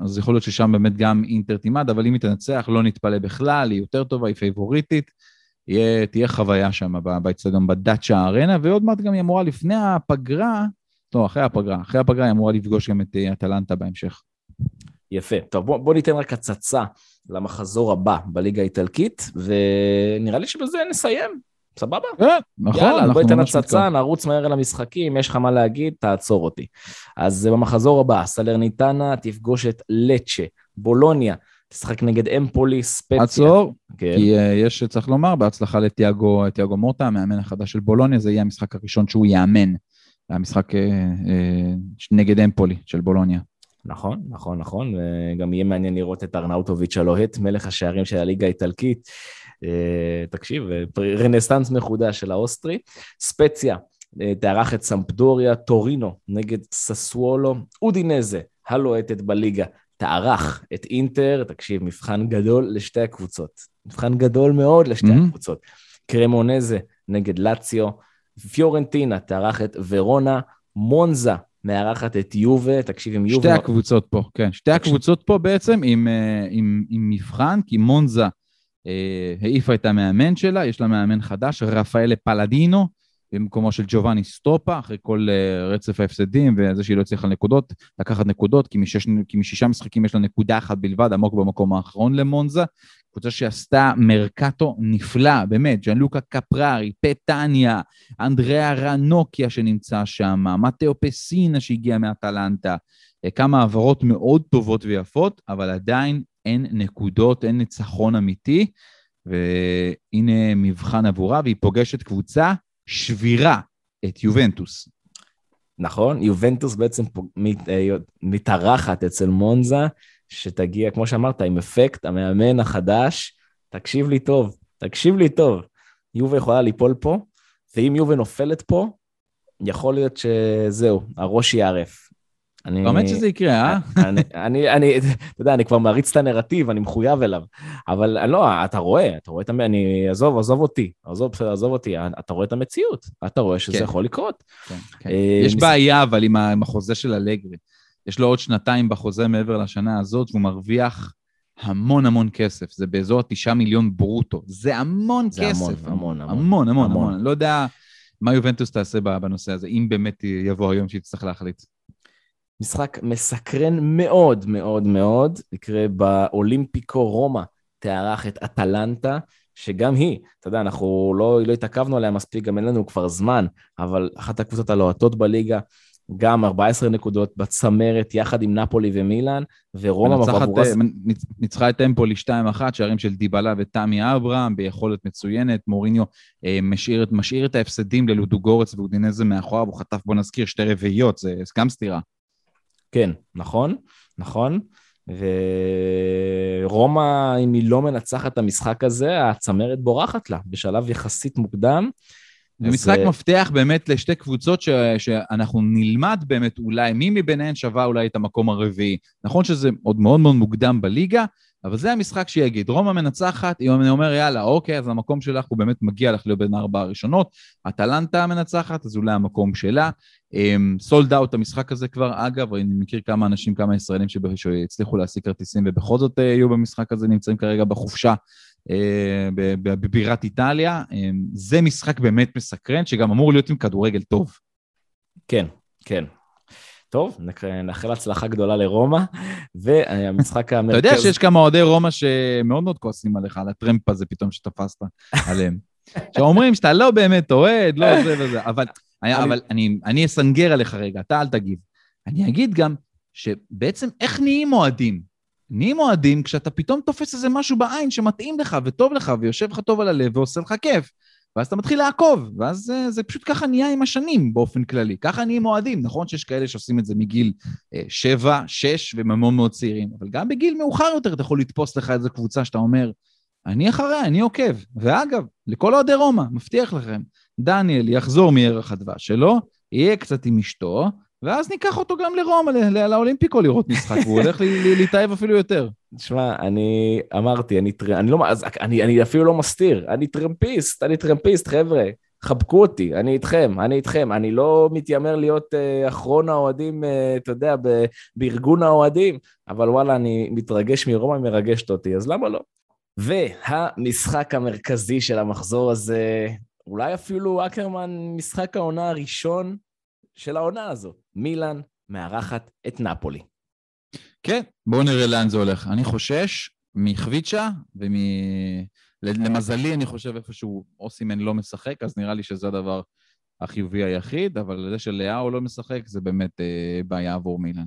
אז יכול להיות ששם באמת גם אינטר תימד, אבל אם היא תנצח, לא נתפלא בכלל, היא יותר טובה, היא פייבוריטית, תהיה חוויה שם, בבית גם בדאצ'ה הארנה, ועוד מעט גם היא אמורה לפני הפגרה, לא, אחרי הפגרה, אחרי הפגרה היא אמורה לפגוש גם את אטלנטה בהמשך. יפה, טוב, בוא, בוא ניתן רק הצצה למחזור הבא בליגה האיטלקית, ונראה לי שבזה נסיים, סבבה? יאללה, בוא ניתן הצצה, נערוץ מהר אל המשחקים, יש לך מה להגיד, תעצור אותי. אז במחזור הבא, סלרניטנה תפגוש את לצ'ה, בולוניה, תשחק נגד אמפולי, ספציה. עצור, כי יש, צריך לומר, בהצלחה לתיאגו, תיאגו מורטה, המאמן החדש של בולוניה, זה יהיה המשחק הראשון שהוא יאמן, המשחק נגד אמפולי של בולוניה. נכון, נכון, נכון, וגם יהיה מעניין לראות את ארנאוטוביץ' הלוהט, מלך השערים של הליגה האיטלקית, תקשיב, רנסטנס מחודש של האוסטרי, ספציה, תארח את סמפדוריה, טורינו נגד ססוולו, אודינזה, הלוהטת בליגה, תארח את אינטר, תקשיב, מבחן גדול לשתי הקבוצות, מבחן גדול מאוד לשתי mm-hmm. הקבוצות, קרמונזה נגד לציו, פיורנטינה, תארח את ורונה, מונזה, מארחת את יובה, תקשיב עם יובה. שתי הקבוצות פה, כן, שתי הקבוצות פה בעצם עם, עם, עם מבחן, כי מונזה העיפה את המאמן שלה, יש לה מאמן חדש, רפאלה פלדינו, במקומו של ג'ובאני סטרופה, אחרי כל רצף ההפסדים, וזה שהיא לא הצליחה לנקודות, לקחת נקודות, כי משש, כי משישה משחקים יש לה נקודה אחת בלבד, עמוק במקום האחרון למונזה, קבוצה שעשתה מרקטו נפלא, באמת, ג'אנלוקה קפרארי, פטניה, אנדריה רנוקיה שנמצא שם, מתאו פסינה שהגיע מאטלנטה, כמה העברות מאוד טובות ויפות, אבל עדיין אין נקודות, אין ניצחון אמיתי, והנה מבחן עבורה, והיא פוגשת קבוצה שבירה, את יובנטוס. נכון, יובנטוס בעצם מתארחת אצל מונזה, שתגיע, כמו שאמרת, עם אפקט, המאמן החדש, תקשיב לי טוב, תקשיב לי טוב, יובה יכולה ליפול פה, ואם יובה נופלת פה, יכול להיות שזהו, הראש יערף. באמת שזה יקרה, אה? אני, אני, אתה יודע, אני כבר מעריץ את הנרטיב, אני מחויב אליו, אבל לא, אתה רואה, אתה רואה את, אני, עזוב, עזוב אותי, עזוב, עזוב אותי, אתה רואה את המציאות, אתה רואה שזה יכול לקרות. יש בעיה, אבל עם החוזה של אלגרי, יש לו עוד שנתיים בחוזה מעבר לשנה הזאת, והוא מרוויח המון המון כסף, זה באזור תשעה מיליון ברוטו, זה המון כסף, המון, המון, המון, אני לא יודע מה יובנטוס תעשה בנושא הזה, אם באמת יבוא היום שהיא תצטרך להחליט. משחק מסקרן מאוד מאוד מאוד, יקרה באולימפיקו רומא, תארח את אטלנטה, שגם היא, אתה יודע, אנחנו לא, לא התעכבנו עליה מספיק, גם אין לנו כבר זמן, אבל אחת הקבוצות הלוהטות בליגה, גם ארבע עשרה נקודות בצמרת, יחד עם נפולי ומילאן, ורומא מבחורה... ניצחה את אמפולי שתיים אחת, שערים של דיבלה וטמי אברהם, ביכולת מצוינת, מוריניו משאיר, משאיר את ההפסדים ללודוגורץ, ואודינזה מאחוריו, הוא חטף, בוא נזכיר, שתי רביעיות, זה גם סתירה. כן, נכון, נכון, ורומא, אם היא לא מנצחת את המשחק הזה, הצמרת בורחת לה, בשלב יחסית מוקדם. זה משחק מפתח באמת לשתי קבוצות ש... שאנחנו נלמד באמת אולי, מי מביניהן שווה אולי את המקום הרביעי. נכון שזה עוד מאוד מאוד מוקדם בליגה, אבל זה המשחק שיגיד, רומא מנצחת, אם אני אומר, יאללה, אוקיי, אז המקום שלך הוא באמת מגיע לך לבין ארבע הראשונות, אטלנטה מנצחת, אז אולי המקום שלה, סולד אאוט המשחק הזה כבר, אגב, אני מכיר כמה אנשים, כמה ישראלים שהצליחו להשיג כרטיסים, ובכל זאת היו במשחק הזה, נמצאים כרגע בחופשה, בבירת איטליה, זה משחק באמת מסקרן, שגם אמור להיות עם כדורגל טוב. כן, כן. טוב, נאחל הצלחה גדולה לרומא, והמשחק המרכז... אתה יודע שיש כמה עודי רומא שמאוד מאוד כועסים עליך, על הטרמפ הזה פתאום שתפסת עליהם, שאומרים שאתה לא באמת תורד, לא זה וזה, אבל אני אסנגר עליך רגע, אתה אל תגיב. אני אגיד גם שבעצם איך נהיים מועדים? נהיים מועדים כשאתה פתאום תופס איזה משהו בעין שמתאים לך וטוב לך, ויושב לך טוב על הלב ועושה לך כיף, ואז אתה מתחיל לעקוב, ואז זה, זה פשוט ככה נהיה עם השנים באופן כללי, ככה נהיה מועדים, נכון שיש כאלה שעושים את זה מגיל שבע, שש ומאוד מאוד צעירים, אבל גם בגיל מאוחר יותר אתה יכול לתפוס לך איזו קבוצה שאתה אומר, אני אחריה, אני עוקב, ואגב, לכל אוהדי רומא, מבטיח לכם, דניאל יחזור מערך הדבש שלו, יהיה קצת עם אשתו, ואז ניקח אותו גם לרומא, לאולימפיקו לראות משחק, והוא הולך להתאהב אפילו יותר. תשמע, אני אמרתי, אני אפילו לא מסתיר, אני טרמפיסט, אני טרמפיסט, חבר'ה, חבקו אותי, אני איתכם, אני איתכם, אני לא מתיימר להיות אחרון האוהדים, אתה יודע, בארגון האוהדים, אבל וואלה, אני מתרגש מרומא, מרגשת אותי, אז למה לא? והמשחק המרכזי של המחזור הזה, אולי אפילו אקרמן, משחק העונה הראשון, של העונה הזו, מילאן מארחת את נאפולי. כן, בואו נראה לאן זה הולך. אני חושש מחוויצ'ה, ולמזלי אני חושב איפשהו אוסימן לא משחק, אז נראה לי שזה הדבר החיובי היחיד, אבל זה שלאהו לא משחק, זה באמת בעיה עבור מילאן.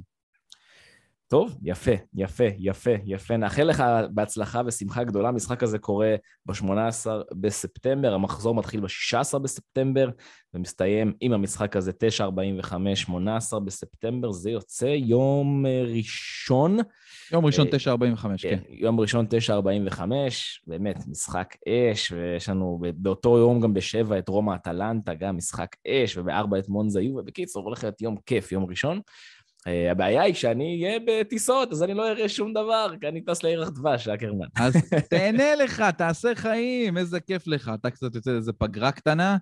טוב, יפה, יפה, יפה, יפה. נאחל לך בהצלחה ושמחה גדולה. המשחק הזה קורה ב-שמונה עשר בספטמבר, המחזור מתחיל ב-שישה עשר בספטמבר, ומסתיים עם המשחק הזה תשע ארבעים וחמש, שמונה עשר בספטמבר, זה יוצא יום ראשון. יום ראשון תשע ארבעים וחמש, כן. יום ראשון תשע ארבעים וחמש, באמת, משחק אש, ויש לנו באותו יום גם בשבע את רומא אטלנטה, גם משחק אש, ובארבע את מונזה יובה, ובקיצור, הולך להיות יום כיף, יום ראשון. הבעיה היא שאני אהיה בטיסות, אז אני לא אראה שום דבר, כי אני טס לערך דבש, אקרמן. אז תהנה לך, תעשה חיים, איזה כיף לך. אתה קצת יוצא איזה פגרה קטנה,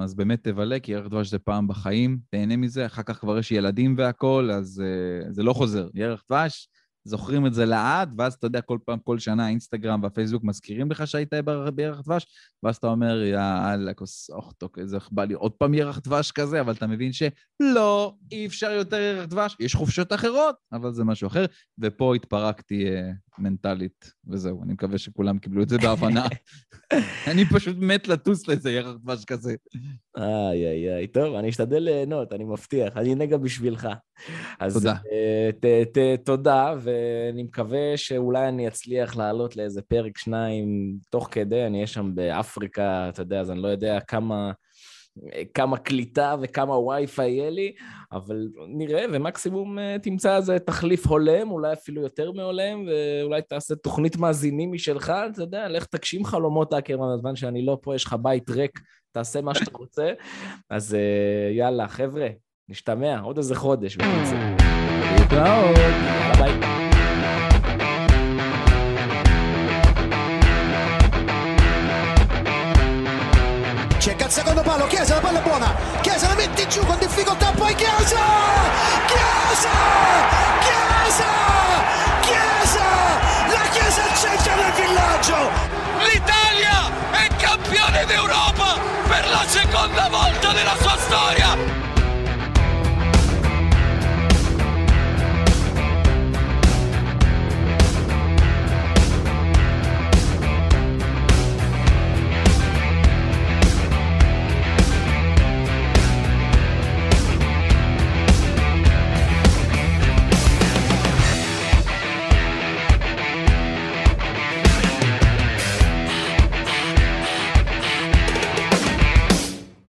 אז באמת תבלה, כי ערך דבש זה פעם בחיים, תהנה מזה, אחר כך כבר יש ילדים והכל, אז זה לא חוזר. ערך דבש, זוכרים את זה לעד, ואז אתה יודע, כל פעם, כל שנה, האינסטגרם והפייסבוק מזכירים לך שהייתה בירח דבש, ואז אתה אומר, יאללה, כוס, אוכטוק, איזה בא לי עוד פעם ירח דבש כזה, אבל אתה מבין שלא, אי אפשר יותר ירח דבש, יש חופשות אחרות, אבל זה משהו אחר, ופה התפרקתי אה, מנטלית, וזהו, אני מקווה שכולם קיבלו את זה בהבנה. אני פשוט מת לטוס לזה ירח דבש כזה. איי, איי, איי, טוב, אני אשתדל ליהנות, אני מבטיח, אני נגע בשבילך. אז, תודה. ת, ת, תודה, ואני מקווה שאולי אני אצליח לעלות לאיזה פרק שניים תוך כדי, אני אהיה שם באפריקה, אתה יודע, אז אני לא יודע כמה, כמה קליטה וכמה ווי-פיי יהיה לי, אבל נראה, ומקסימום תמצא איזה תחליף הולם, אולי אפילו יותר מהולם, ואולי תעשה תוכנית מאזינים משלך, אתה יודע, לך תגשים חלומות, אקרמן, בזמן שאני לא פה, יש לך בית ריק, תעשה מה שאתה רוצה, אז יאללה, חבר'ה, נשתמע, עוד איזה חודש, בקיצור. תודה. ביי. Cerca il secondo palo, Chiesa, la palla è buona, Chiesa la mette giù con difficoltà, poi Chiesa! Chiesa! Chiesa! Chiesa! La Chiesa al centro del villaggio! L'Italia è campione d'Europa per la seconda volta della sua storia!